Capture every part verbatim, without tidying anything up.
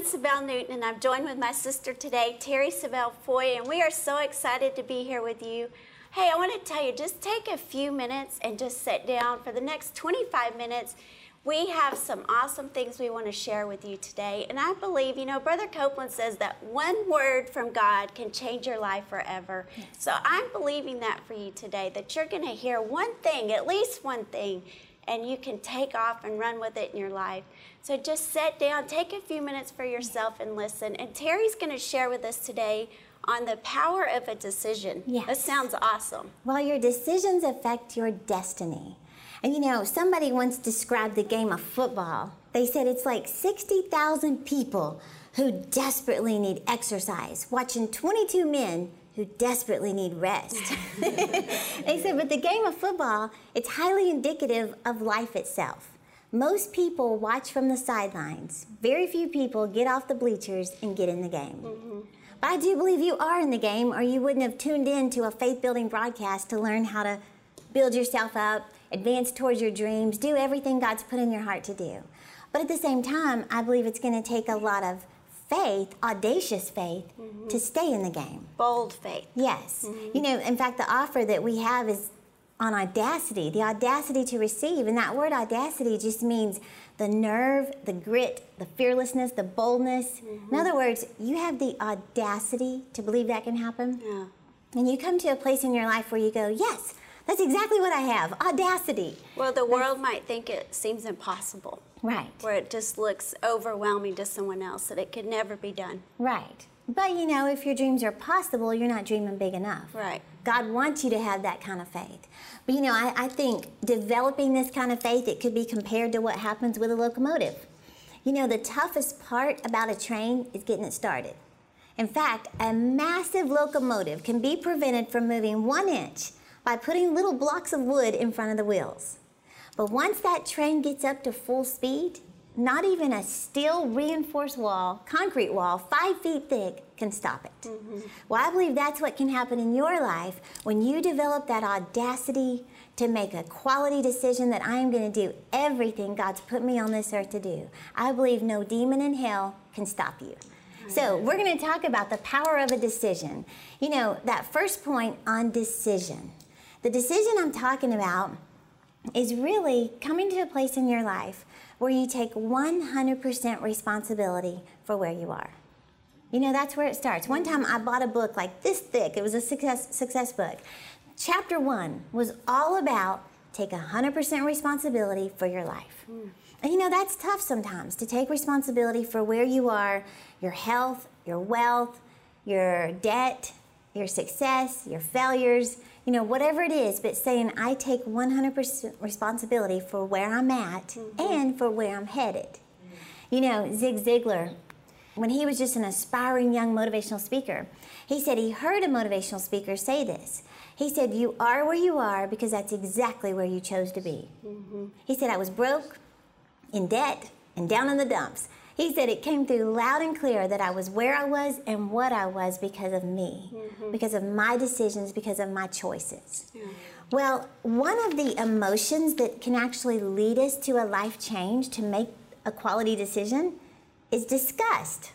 Ann Savelle Newton, and I'm joined with my sister today, Terri Savelle Foy, and we are so excited to be here with you. Hey, I want to tell you, just take a few minutes and just sit down for the next twenty-five minutes. We have some awesome things we want to share with you today, and I believe, you know, Brother Copeland says that one word from God can change your life forever. Yes. So I'm believing that for you today, that you're going to hear one thing, at least one thing, and you can take off and run with it in your life. So just sit down, take a few minutes for yourself and listen. And Terry's going to share with us today on the power of a decision. Yes. That sounds awesome. Well, your decisions affect your destiny. And you know, somebody once described the game of football. They said it's like sixty thousand people who desperately need exercise, watching twenty-two men who desperately need rest. They said, but the game of football, it's highly indicative of life itself. Most people watch from the sidelines. Very few people get off the bleachers and get in the game. Mm-hmm. But I do believe you are in the game, or you wouldn't have tuned in to a faith-building broadcast to learn how to build yourself up, advance towards your dreams, do everything God's put in your heart to do. But at the same time, I believe it's going to take a lot of faith, audacious faith, mm-hmm. to stay in the game. Bold faith. Yes. Mm-hmm. You know, in fact, the offer that we have is on audacity, the audacity to receive. And that word audacity just means the nerve, the grit, the fearlessness, the boldness. Mm-hmm. In other words, you have the audacity to believe that can happen. Yeah. And you come to a place in your life where you go, yes, that's exactly what I have, audacity. Well, the world might think it seems impossible. Right. Where it just looks overwhelming to someone else, that it could never be done. Right. But, you know, if your dreams are possible, you're not dreaming big enough. Right. God wants you to have that kind of faith. But, you know, I, I think developing this kind of faith, it could be compared to what happens with a locomotive. You know, the toughest part about a train is getting it started. In fact, a massive locomotive can be prevented from moving one inch by putting little blocks of wood in front of the wheels. But once that train gets up to full speed, not even a steel reinforced wall, concrete wall, five feet thick, can stop it. Mm-hmm. Well, I believe that's what can happen in your life when you develop that audacity to make a quality decision that I am going to do everything God's put me on this earth to do. I believe no demon in hell can stop you. So we're going to talk about the power of a decision. You know, that first point on decision. The decision I'm talking about is really coming to a place in your life where you take one hundred percent responsibility for where you are. You know, that's where it starts. One time I bought a book like this thick. It was a success, success book. Chapter one was all about take one hundred percent responsibility for your life. Mm. And you know, that's tough sometimes, to take responsibility for where you are, your health, your wealth, your debt, your success, your failures, you know, whatever it is, but saying, I take one hundred percent responsibility for where I'm at mm-hmm. and for where I'm headed. Mm-hmm. You know, Zig Ziglar, when he was just an aspiring young motivational speaker, he said he heard a motivational speaker say this. He said, you are where you are because that's exactly where you chose to be. Mm-hmm. He said, I was broke, in debt, and down in the dumps. He said it came through loud and clear that I was where I was and what I was because of me, mm-hmm. because of my decisions, because of my choices. Mm-hmm. Well, one of the emotions that can actually lead us to a life change, to make a quality decision, is disgust.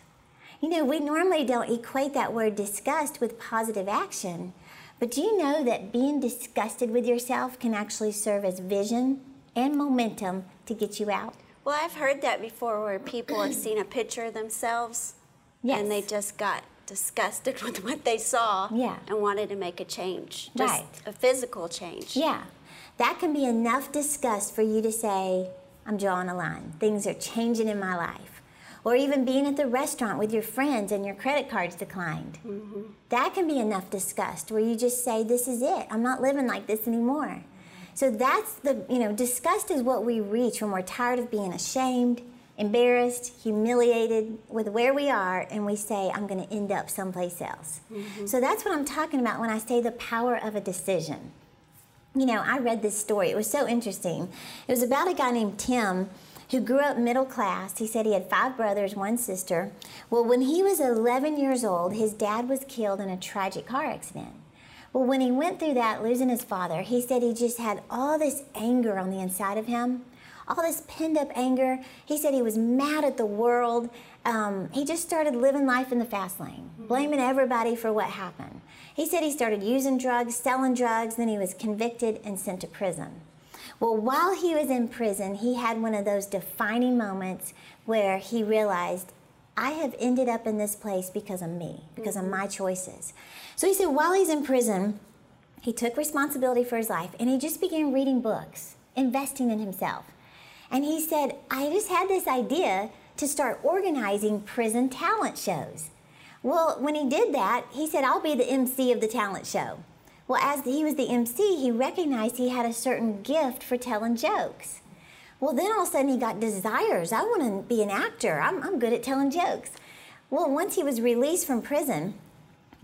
You know, we normally don't equate that word disgust with positive action, but do you know that being disgusted with yourself can actually serve as vision and momentum to get you out? Well, I've heard that before, where people have seen a picture of themselves, yes. and they just got disgusted with what they saw yeah. and wanted to make a change, just right. a physical change. Yeah, that can be enough disgust for you to say, I'm drawing a line. Things are changing in my life. Or even being at the restaurant with your friends and your credit card's declined. Mm-hmm. That can be enough disgust where you just say, this is it. I'm not living like this anymore. So that's the, you know, disgust is what we reach when we're tired of being ashamed, embarrassed, humiliated with where we are, and we say, I'm going to end up someplace else. Mm-hmm. So that's what I'm talking about when I say the power of a decision. You know, I read this story. It was so interesting. It was about a guy named Tim who grew up middle class. He said he had five brothers, one sister. Well, when he was eleven years old, his dad was killed in a tragic car accident. Well, when he went through that, losing his father, he said he just had all this anger on the inside of him, all this pent up anger. He said he was mad at the world. Um, he just started living life in the fast lane, blaming everybody for what happened. He said he started using drugs, selling drugs, then he was convicted and sent to prison. Well, while he was in prison, he had one of those defining moments where he realized, I have ended up in this place because of me, because mm-hmm. of my choices. So he said while he's in prison, he took responsibility for his life, and he just began reading books, investing in himself. And he said, I just had this idea to start organizing prison talent shows. Well, when he did that, he said, I'll be the M C of the talent show. Well, as he was the M C, he recognized he had a certain gift for telling jokes. Well, then all of a sudden he got desires. I want to be an actor. I'm, I'm good at telling jokes. Well, once he was released from prison,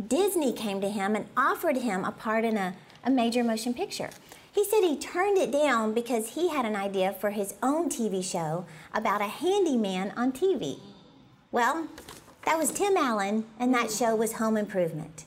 Disney came to him and offered him a part in a, a major motion picture. He said he turned it down because he had an idea for his own T V show about a handyman on T V. Well, that was Tim Allen, and that show was Home Improvement.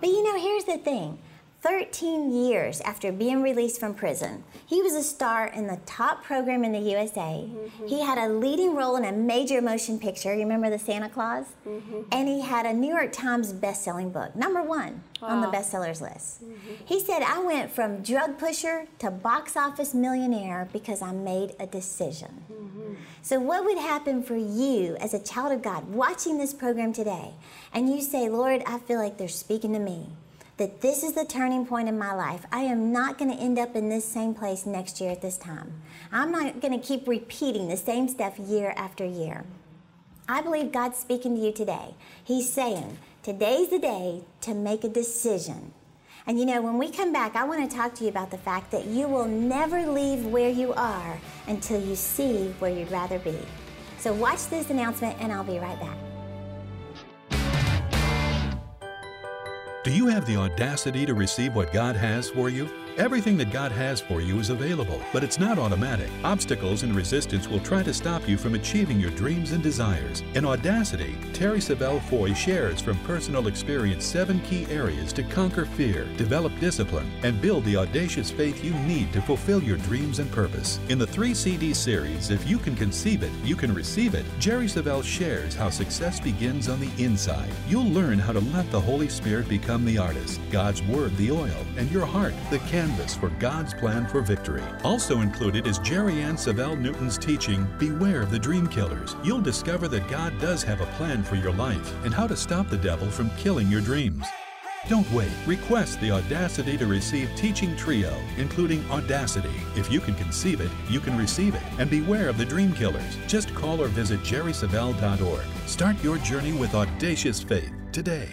But you know, here's the thing. thirteen years after being released from prison, he was a star in the top program in the U S A. Mm-hmm. He had a leading role in a major motion picture. You remember the Santa Claus? Mm-hmm. And he had a New York Times best-selling book, number one wow. on the bestsellers list. Mm-hmm. He said, I went from drug pusher to box office millionaire because I made a decision. Mm-hmm. So what would happen for you as a child of God watching this program today? And you say, Lord, I feel like they're speaking to me, that this is the turning point in my life. I am not going to end up in this same place next year at this time. I'm not going to keep repeating the same stuff year after year. I believe God's speaking to you today. He's saying, today's the day to make a decision. And you know, when we come back, I want to talk to you about the fact that you will never leave where you are until you see where you'd rather be. So watch this announcement, and I'll be right back. Do you have the audacity to receive what God has for you? Everything that God has for you is available, but it's not automatic. Obstacles and resistance will try to stop you from achieving your dreams and desires. In Audacity, Terri Savelle Foy shares from personal experience seven key areas to conquer fear, develop discipline, and build the audacious faith you need to fulfill your dreams and purpose. In the three C D series, If You Can Conceive It, You Can Receive It, Terri Savelle shares how success begins on the inside. You'll learn how to let the Holy Spirit become the artist, God's Word the oil, and your heart the canvas for God's plan for victory. Also included is Jerry Ann Savelle Newton's teaching, Beware of the Dream Killers. You'll discover that God does have a plan for your life and how to stop the devil from killing your dreams. Don't wait. Request the Audacity to Receive teaching trio, including Audacity, If You Can Conceive It, You Can Receive It, and Beware of the Dream Killers. Just call or visit jerry savelle dot org. Start your journey with audacious faith today.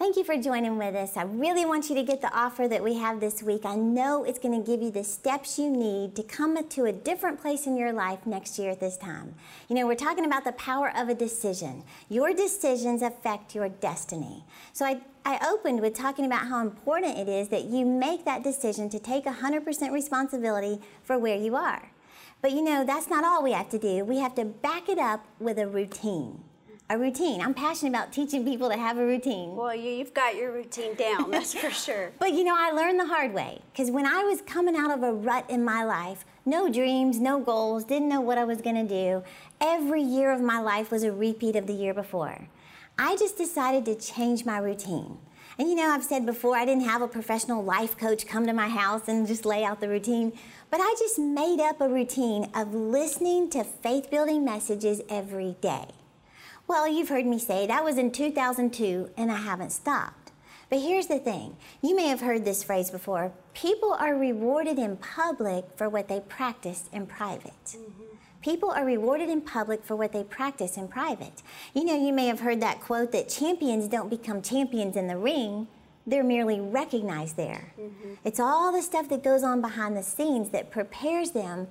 Thank you for joining with us. I really want you to get the offer that we have this week. I know it's going to give you the steps you need to come to a different place in your life next year at this time. You know, we're talking about the power of a decision. Your decisions affect your destiny. So I I opened with talking about how important it is that you make that decision to take one hundred percent responsibility for where you are. But you know, that's not all we have to do. We have to back it up with a routine. A routine. I'm passionate about teaching people to have a routine. Well, you, you've got your routine down, that's for sure. But you know, I learned the hard way, because when I was coming out of a rut in my life, no dreams, no goals, didn't know what I was going to do, every year of my life was a repeat of the year before. I just decided to change my routine. And you know, I've said before, I didn't have a professional life coach come to my house and just lay out the routine, but I just made up a routine of listening to faith-building messages every day. Well, you've heard me say that was in two thousand two, and I haven't stopped. But here's the thing. You may have heard this phrase before. People are rewarded in public for what they practice in private. Mm-hmm. People are rewarded in public for what they practice in private. You know, you may have heard that quote that champions don't become champions in the ring. They're merely recognized there. Mm-hmm. It's all the stuff that goes on behind the scenes that prepares them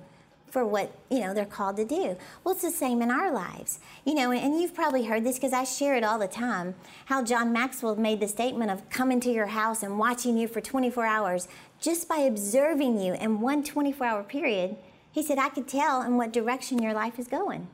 for what, you know, they're called to do. Well, it's the same in our lives. You know, and you've probably heard this because I share it all the time, how John Maxwell made the statement of coming to your house and watching you for twenty-four hours just by observing you in one twenty-four hour period. He said, I could tell in what direction your life is going.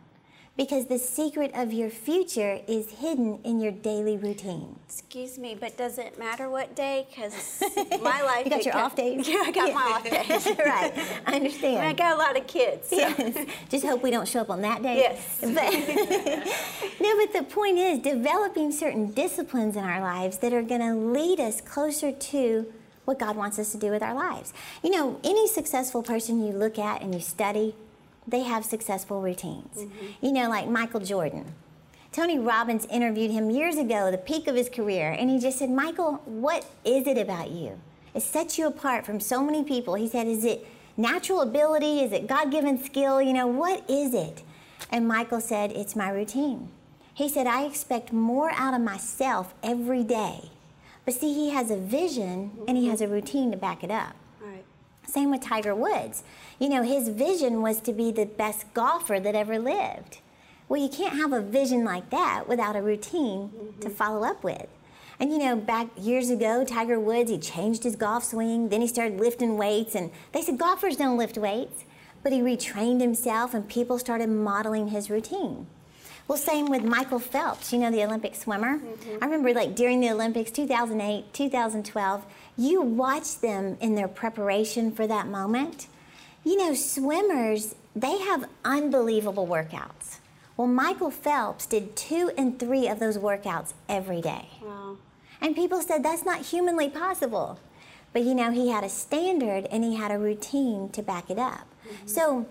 because the secret of your future is hidden in your daily routine. Excuse me, but does it matter what day? Because my life... You got your off days? Yeah, I got yeah. my off days. Right, I understand. And I got a lot of kids. So. Yes. Just hope we don't show up on that day. Yes. But no, but the point is developing certain disciplines in our lives that are going to lead us closer to what God wants us to do with our lives. You know, any successful person you look at and you study, they have successful routines. Mm-hmm. You know, like Michael Jordan. Tony Robbins interviewed him years ago, the peak of his career, and he just said, Michael, what is it about you? It sets you apart from so many people. He said, is it natural ability? Is it God-given skill? You know, what is it? And Michael said, it's my routine. He said, I expect more out of myself every day. But see, he has a vision, and he has a routine to back it up. All right. Same with Tiger Woods. You know, his vision was to be the best golfer that ever lived. Well, you can't have a vision like that without a routine mm-hmm. to follow up with. And, you know, back years ago, Tiger Woods, he changed his golf swing. Then he started lifting weights. And they said golfers don't lift weights. But he retrained himself, and people started modeling his routine. Well, same with Michael Phelps, you know, the Olympic swimmer. Mm-hmm. I remember, like, during the Olympics, two thousand eight, two thousand twelve, you watch them in their preparation for that moment. You know, swimmers, they have unbelievable workouts. Well, Michael Phelps did two and three of those workouts every day. Wow. And people said, that's not humanly possible. But, you know, he had a standard, and he had a routine to back it up. Mm-hmm. So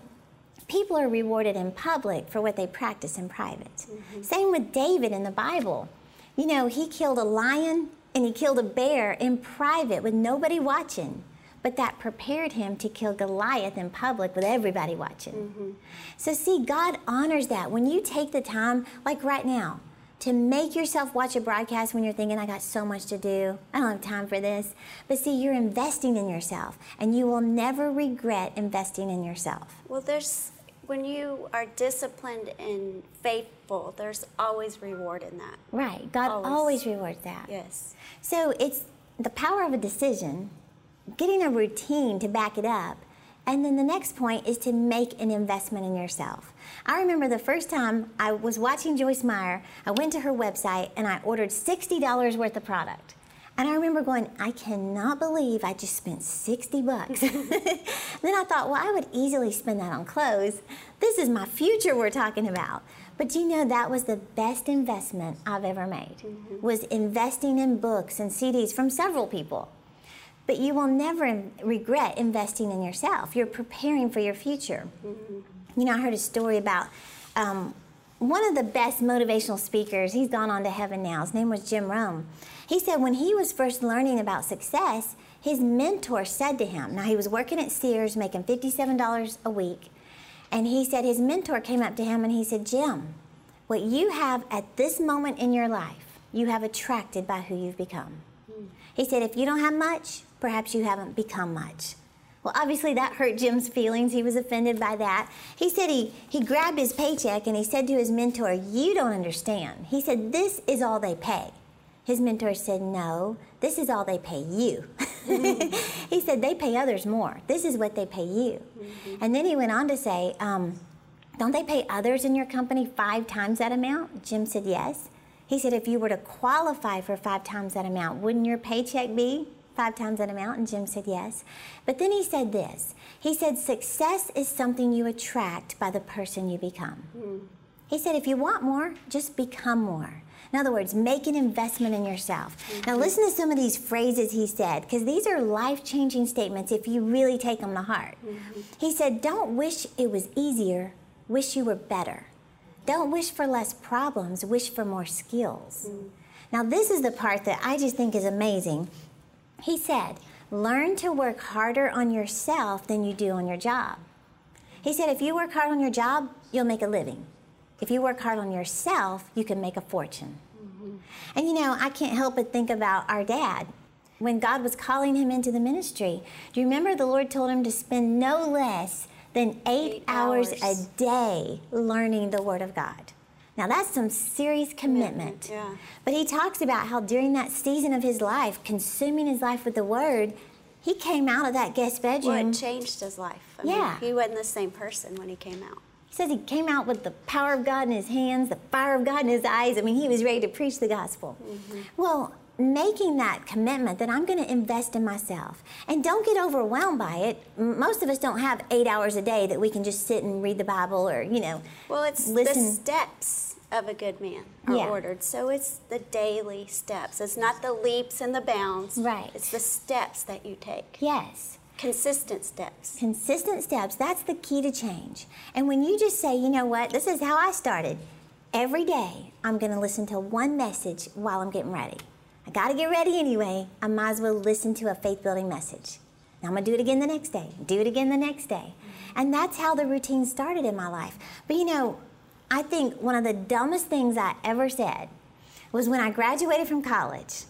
people are rewarded in public for what they practice in private. Mm-hmm. Same with David in the Bible. You know, he killed a lion and he killed a bear in private with nobody watching. But that prepared him to kill Goliath in public with everybody watching. Mm-hmm. So see, God honors that. When you take the time, like right now, to make yourself watch a broadcast when you're thinking, I got so much to do, I don't have time for this. But see, you're investing in yourself, and you will never regret investing in yourself. Well, there's, when you are disciplined and faithful, there's always reward in that. Right, God always, always rewards that. Yes. So it's the power of a decision, getting a routine to back it up, and then the next point is to make an investment in yourself. I remember the first time I was watching Joyce Meyer, I went to her website and I ordered sixty dollars worth of product. And I remember going, I cannot believe I just spent sixty bucks. Then I thought, well, I would easily spend that on clothes. This is my future we're talking about. But you know, that was the best investment I've ever made, mm-hmm. was investing in books and C Ds from several people. But you will never regret investing in yourself. You're preparing for your future. Mm-hmm. You know, I heard a story about um, one of the best motivational speakers. He's gone on to heaven now. His name was Jim Rohn. He said when he was first learning about success, his mentor said to him, now he was working at Sears making fifty-seven dollars a week, and he said his mentor came up to him and he said, Jim, what you have at this moment in your life, you have attracted by who you've become. Mm. He said, if you don't have much, perhaps you haven't become much. Well, obviously that hurt Jim's feelings. He was offended by that. He said he, he grabbed his paycheck and he said to his mentor, you don't understand. He said, this is all they pay. His mentor said, no, this is all they pay you. Mm-hmm. He said, they pay others more. This is what they pay you. Mm-hmm. And then he went on to say, um, don't they pay others in your company five times that amount? Jim said, yes. He said, if you were to qualify for five times that amount, wouldn't your paycheck be five times that amount? And Jim said yes. But then he said this. He said, success is something you attract by the person you become. Mm. He said, if you want more, just become more. In other words, make an investment in yourself. Mm-hmm. Now listen to some of these phrases he said, because these are life-changing statements if you really take them to heart. Mm-hmm. He said, don't wish it was easier, wish you were better. Don't wish for less problems, wish for more skills. Mm. Now this is the part that I just think is amazing. He said, learn to work harder on yourself than you do on your job. He said, if you work hard on your job, you'll make a living. If you work hard on yourself, you can make a fortune. Mm-hmm. And you know, I can't help but think about our dad. When God was calling him into the ministry, do you remember the Lord told him to spend no less than eight, eight hours. hours a day learning the Word of God? Now, that's some serious commitment. Yeah. But he talks about how during that season of his life, consuming his life with the Word, he came out of that guest bedroom. Well, it changed his life. I yeah. mean, he wasn't the same person when he came out. says he came out with the power of God in his hands, the fire of God in his eyes. I mean, he was ready to preach the gospel. Mm-hmm. Well, making that commitment that I'm going to invest in myself. And don't get overwhelmed by it. Most of us don't have eight hours a day that we can just sit and read the Bible or, you know, well, it's listen. The steps of a good man are yeah. ordered. So it's the daily steps. It's not the leaps and the bounds. Right. It's the steps that you take. Yes. Consistent steps. Consistent steps. That's the key to change. And when you just say, you know what, this is how I started. Every day, I'm going to listen to one message while I'm getting ready. I got to get ready anyway. I might as well listen to a faith-building message. And I'm going to do it again the next day. Do it again the next day. And that's how the routine started in my life. But, you know, I think one of the dumbest things I ever said was when I graduated from college.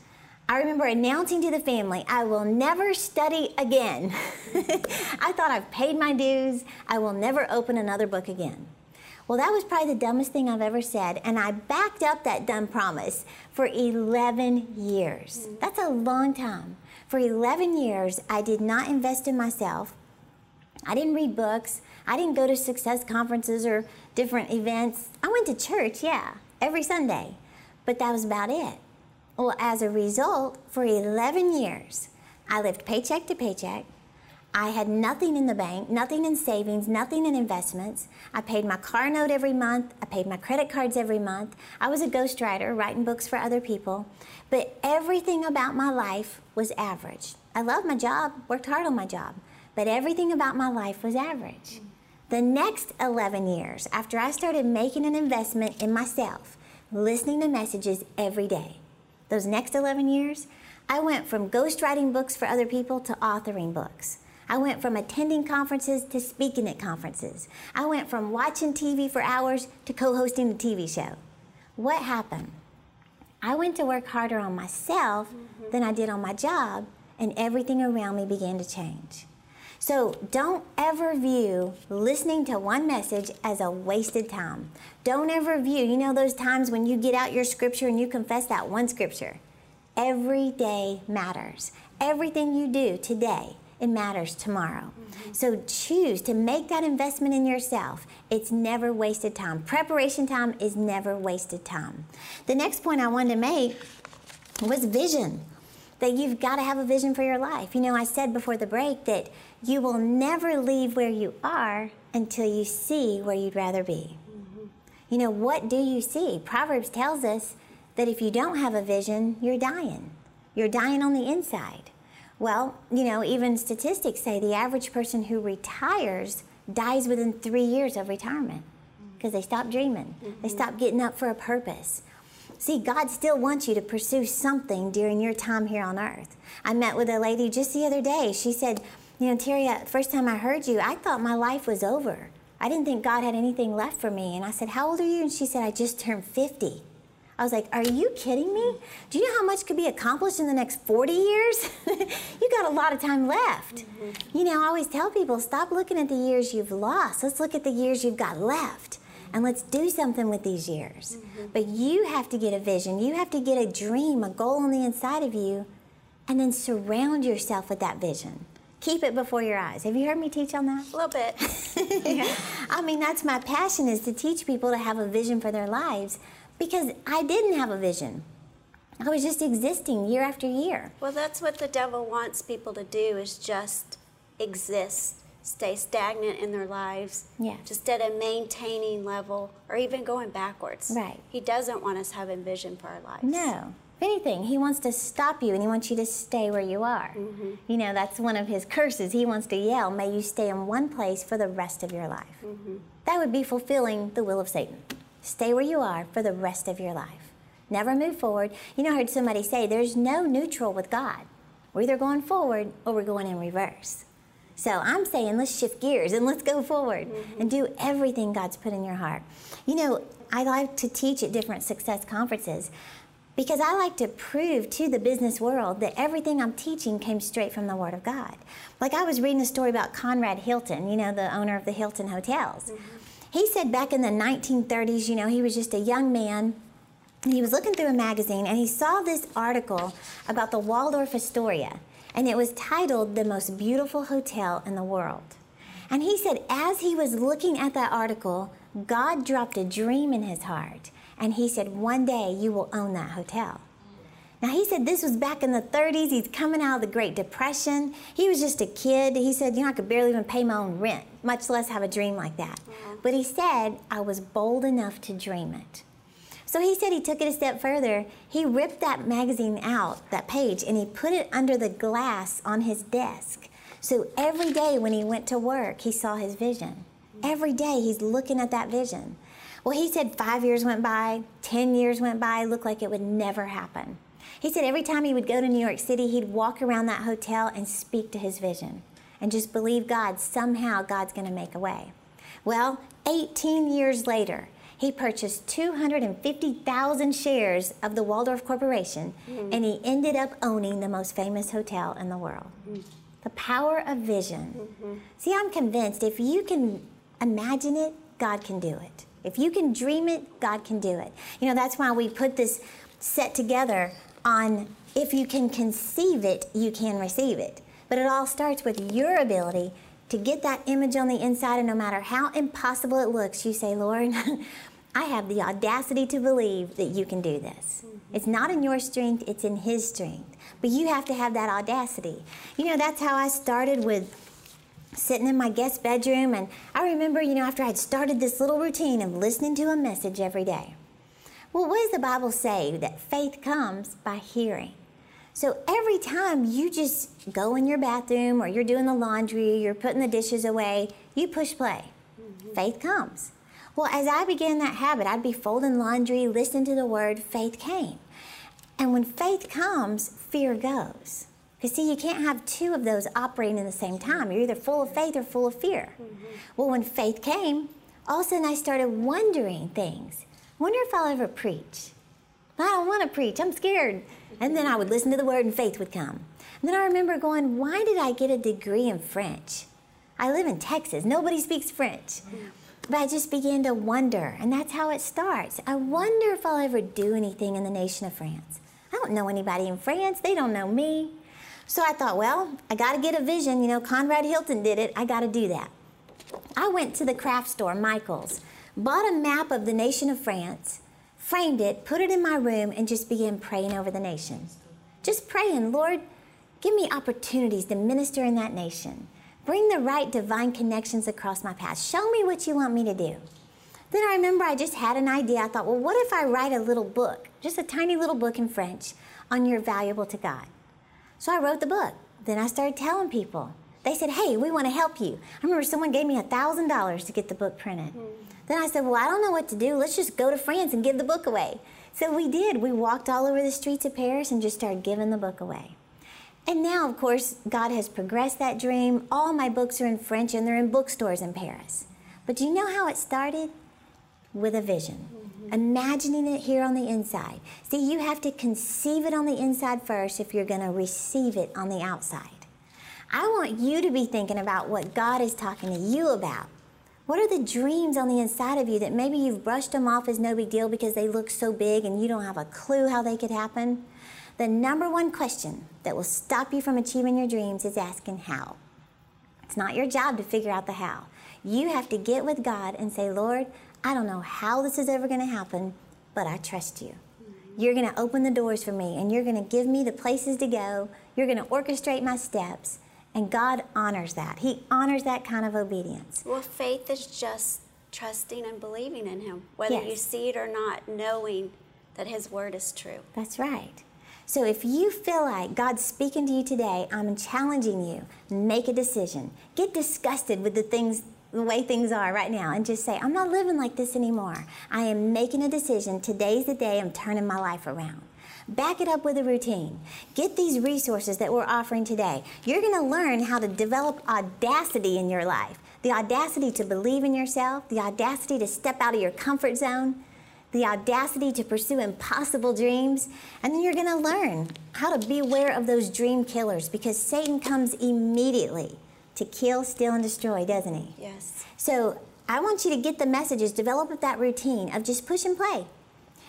I remember announcing to the family, I will never study again. I thought I've paid my dues. I will never open another book again. Well, that was probably the dumbest thing I've ever said, and I backed up that dumb promise for eleven years. Mm-hmm. That's a long time. For eleven years, I did not invest in myself. I didn't read books. I didn't go to success conferences or different events. I went to church, yeah, every Sunday, but that was about it. Well, as a result, for eleven years, I lived paycheck to paycheck. I had nothing in the bank, nothing in savings, nothing in investments. I paid my car note every month. I paid my credit cards every month. I was a ghostwriter, writing books for other people. But everything about my life was average. I loved my job, worked hard on my job, but everything about my life was average. The next eleven years, after I started making an investment in myself, listening to messages every day, those next eleven years, I went from ghostwriting books for other people to authoring books. I went from attending conferences to speaking at conferences. I went from watching T V for hours to co-hosting a T V show. What happened? I went to work harder on myself mm-hmm. than I did on my job, and everything around me began to change. So don't ever view listening to one message as a wasted time. Don't ever view, you know, those times when you get out your scripture and you confess that one scripture. Every day matters. Everything you do today, it matters tomorrow. Mm-hmm. So choose to make that investment in yourself. It's never wasted time. Preparation time is never wasted time. The next point I wanted to make was vision. That you've got to have a vision for your life. You know, I said before the break that you will never leave where you are until you see where you'd rather be. Mm-hmm. You know, what do you see? Proverbs tells us that if you don't have a vision, you're dying. You're dying on the inside. Well, you know, even statistics say the average person who retires dies within three years of retirement because mm-hmm. they stop dreaming. Mm-hmm. They stop getting up for a purpose. See, God still wants you to pursue something during your time here on earth. I met with a lady just the other day. She said, you know, Terri, first time I heard you, I thought my life was over. I didn't think God had anything left for me. And I said, how old are you? And she said, I just turned fifty. I was like, are you kidding me? Do you know how much could be accomplished in the next forty years? You got a lot of time left. Mm-hmm. You know, I always tell people, stop looking at the years you've lost. Let's look at the years you've got left. And let's do something with these years. Mm-hmm. But you have to get a vision. You have to get a dream, a goal on the inside of you, and then surround yourself with that vision. Keep it before your eyes. Have you heard me teach on that? A little bit. Yeah. I mean, that's my passion, is to teach people to have a vision for their lives, because I didn't have a vision. I was just existing year after year. Well, that's what the devil wants people to do, is just exist. Stay stagnant in their lives, yeah. just at a maintaining level, or even going backwards. Right. He doesn't want us having vision for our lives. No. If anything, he wants to stop you, and he wants you to stay where you are. Mm-hmm. You know, that's one of his curses. He wants to yell, may you stay in one place for the rest of your life. Mm-hmm. That would be fulfilling the will of Satan. Stay where you are for the rest of your life. Never move forward. You know, I heard somebody say, there's no neutral with God. We're either going forward or we're going in reverse. So I'm saying, let's shift gears and let's go forward mm-hmm. and do everything God's put in your heart. You know, I like to teach at different success conferences because I like to prove to the business world that everything I'm teaching came straight from the Word of God. Like I was reading a story about Conrad Hilton, you know, the owner of the Hilton Hotels. Mm-hmm. He said back in the nineteen thirties, you know, he was just a young man. And he was looking through a magazine and he saw this article about the Waldorf Astoria. And it was titled, The Most Beautiful Hotel in the World. And he said as he was looking at that article, God dropped a dream in his heart. And he said, one day you will own that hotel. Now, he said this was back in the thirties. He's coming out of the Great Depression. He was just a kid. He said, you know, I could barely even pay my own rent, much less have a dream like that. Yeah. But he said, I was bold enough to dream it. So he said he took it a step further. He ripped that magazine out, that page, and he put it under the glass on his desk. So every day when he went to work, he saw his vision. Every day he's looking at that vision. Well, he said five years went by, ten years went by, looked like it would never happen. He said every time he would go to New York City, he'd walk around that hotel and speak to his vision and just believe God, somehow God's going to make a way. Well, eighteen years later, he purchased two hundred fifty thousand shares of the Waldorf Corporation, mm-hmm. and he ended up owning the most famous hotel in the world. Mm-hmm. The power of vision. Mm-hmm. See, I'm convinced if you can imagine it, God can do it. If you can dream it, God can do it. You know, that's why we put this set together on if you can conceive it, you can receive it. But it all starts with your ability to get that image on the inside, and no matter how impossible it looks, you say, Lord, I have the audacity to believe that you can do this. Mm-hmm. It's not in your strength, it's in his strength. But you have to have that audacity. You know, that's how I started with sitting in my guest bedroom, and I remember, you know, after I'd started this little routine of listening to a message every day. Well, what does the Bible say? That faith comes by hearing. So every time you just go in your bathroom or you're doing the laundry, you're putting the dishes away, you push play. Mm-hmm. Faith comes. Well, as I began that habit, I'd be folding laundry, listening to the word, faith came. And when faith comes, fear goes. Because see, you can't have two of those operating at the same time. You're either full of faith or full of fear. Mm-hmm. Well, when faith came, all of a sudden I started wondering things. Wonder if I'll ever preach. I don't want to preach. I'm scared. And then I would listen to the word and faith would come. And then I remember going, why did I get a degree in French? I live in Texas. Nobody speaks French. But I just began to wonder. And that's how it starts. I wonder if I'll ever do anything in the nation of France. I don't know anybody in France. They don't know me. So I thought, well, I got to get a vision. You know, Conrad Hilton did it. I got to do that. I went to the craft store, Michael's, bought a map of the nation of France, framed it, put it in my room, and just began praying over the nation. Just praying, Lord, give me opportunities to minister in that nation. Bring the right divine connections across my path. Show me what you want me to do. Then I remember I just had an idea. I thought, well, what if I write a little book, just a tiny little book in French, on you're valuable to God? So I wrote the book. Then I started telling people. They said, hey, we want to help you. I remember someone gave me one thousand dollars to get the book printed. Mm. Then I said, well, I don't know what to do. Let's just go to France and give the book away. So we did. We walked all over the streets of Paris and just started giving the book away. And now, of course, God has progressed that dream. All my books are in French, and they're in bookstores in Paris. But do you know how it started? With a vision. Mm-hmm. Imagining it here on the inside. See, you have to conceive it on the inside first if you're going to receive it on the outside. I want you to be thinking about what God is talking to you about. What are the dreams on the inside of you that maybe you've brushed them off as no big deal because they look so big and you don't have a clue how they could happen? The number one question that will stop you from achieving your dreams is asking how. It's not your job to figure out the how. You have to get with God and say, Lord, I don't know how this is ever going to happen, but I trust you. You're going to open the doors for me, and you're going to give me the places to go. You're going to orchestrate my steps. And God honors that. He honors that kind of obedience. Well, faith is just trusting and believing in him, whether yes. you see it or not, knowing that his word is true. That's right. So if you feel like God's speaking to you today, I'm challenging you, make a decision. Get disgusted with the things, the way things are right now, and just say, I'm not living like this anymore. I am making a decision. Today's the day I'm turning my life around. Back it up with a routine. Get these resources that we're offering today. You're going to learn how to develop audacity in your life. The audacity to believe in yourself. The audacity to step out of your comfort zone. The audacity to pursue impossible dreams. And then you're going to learn how to be aware of those dream killers, because Satan comes immediately to kill, steal, and destroy, doesn't he? Yes. So I want you to get the messages, develop that routine of just push and play,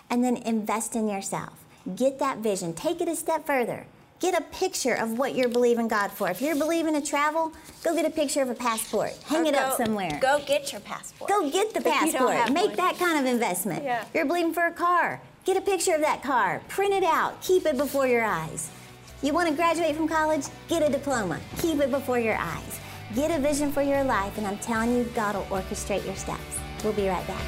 and then invest in yourself. Get that vision. Take it a step further. Get a picture of what you're believing God for. If you're believing to travel, go get a picture of a passport. Hang or it go, up somewhere. Go get your passport. Go get the passport. Make one. That kind of investment. Yeah. If you're believing for a car, get a picture of that car. Print it out. Keep it before your eyes. You want to graduate from college? Get a diploma. Keep it before your eyes. Get a vision for your life, and I'm telling you, God will orchestrate your steps. We'll be right back.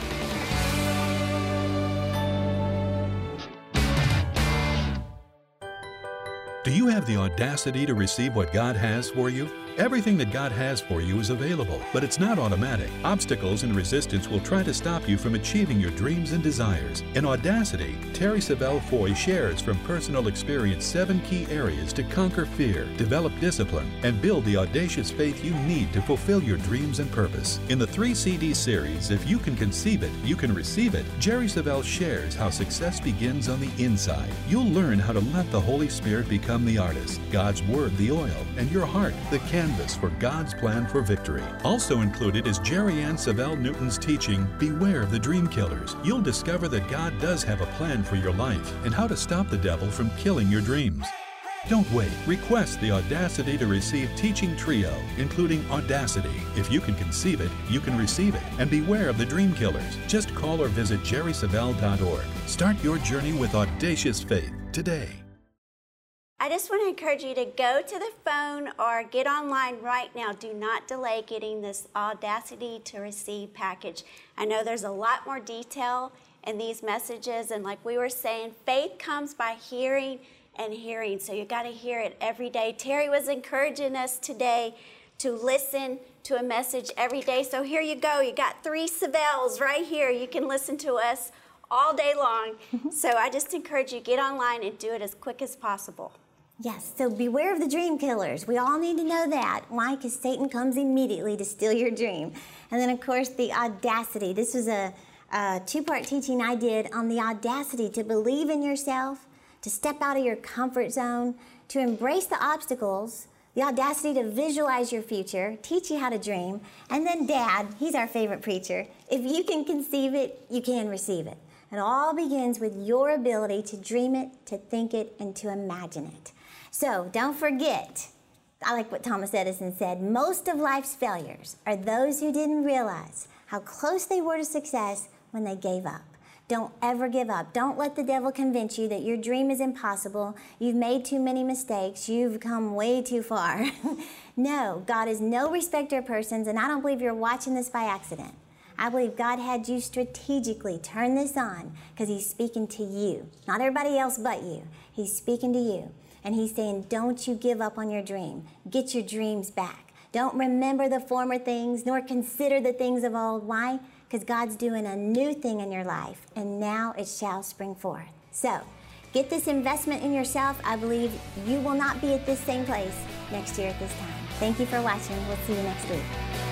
Do you have the audacity to receive what God has for you? Everything that God has for you is available, but it's not automatic. Obstacles and resistance will try to stop you from achieving your dreams and desires. In Audacity, Terri Savelle Foy shares from personal experience seven key areas to conquer fear, develop discipline, and build the audacious faith you need to fulfill your dreams and purpose. In the three C D series, If You Can Conceive It, You Can Receive It, Jerri Savelle shares how success begins on the inside. You'll learn how to let the Holy Spirit become the artist, God's Word the oil, and your heart the canvas for God's plan for victory. Also included is Jerry Ann Savelle Newton's teaching, Beware the Dream Killers. You'll discover that God does have a plan for your life and how to stop the devil from killing your dreams. Don't wait. Request the Audacity to Receive teaching trio, including Audacity, If You Can Conceive It, You Can Receive It, and Beware of the Dream Killers. Just call or visit jerry savelle dot org. Start your journey with audacious faith today. I just want to encourage you to go to the phone or get online right now. Do not delay getting this Audacity to Receive package. I know there's a lot more detail in these messages, and like we were saying, faith comes by hearing and hearing, so you got to hear it every day. Terry was encouraging us today to listen to a message every day, so here you go. You got three Savelles right here. You can listen to us all day long. So I just encourage you, get online and do it as quick as possible. Yes, so beware of the dream killers. We all need to know that. Why? Because Satan comes immediately to steal your dream. And then, of course, the audacity. This was a, a two-part teaching I did on the audacity to believe in yourself, to step out of your comfort zone, to embrace the obstacles, the audacity to visualize your future, teach you how to dream. And then Dad, he's our favorite preacher. If you can conceive it, you can receive it. It all begins with your ability to dream it, to think it, and to imagine it. So don't forget, I like what Thomas Edison said, most of life's failures are those who didn't realize how close they were to success when they gave up. Don't ever give up. Don't let the devil convince you that your dream is impossible, you've made too many mistakes, you've come way too far. No, God is no respecter of persons, and I don't believe you're watching this by accident. I believe God had you strategically turn this on because he's speaking to you, not everybody else but you. He's speaking to you. And he's saying, don't you give up on your dream. Get your dreams back. Don't remember the former things, nor consider the things of old. Why? Because God's doing a new thing in your life, and now it shall spring forth. So get this investment in yourself. I believe you will not be at this same place next year at this time. Thank you for watching. We'll see you next week.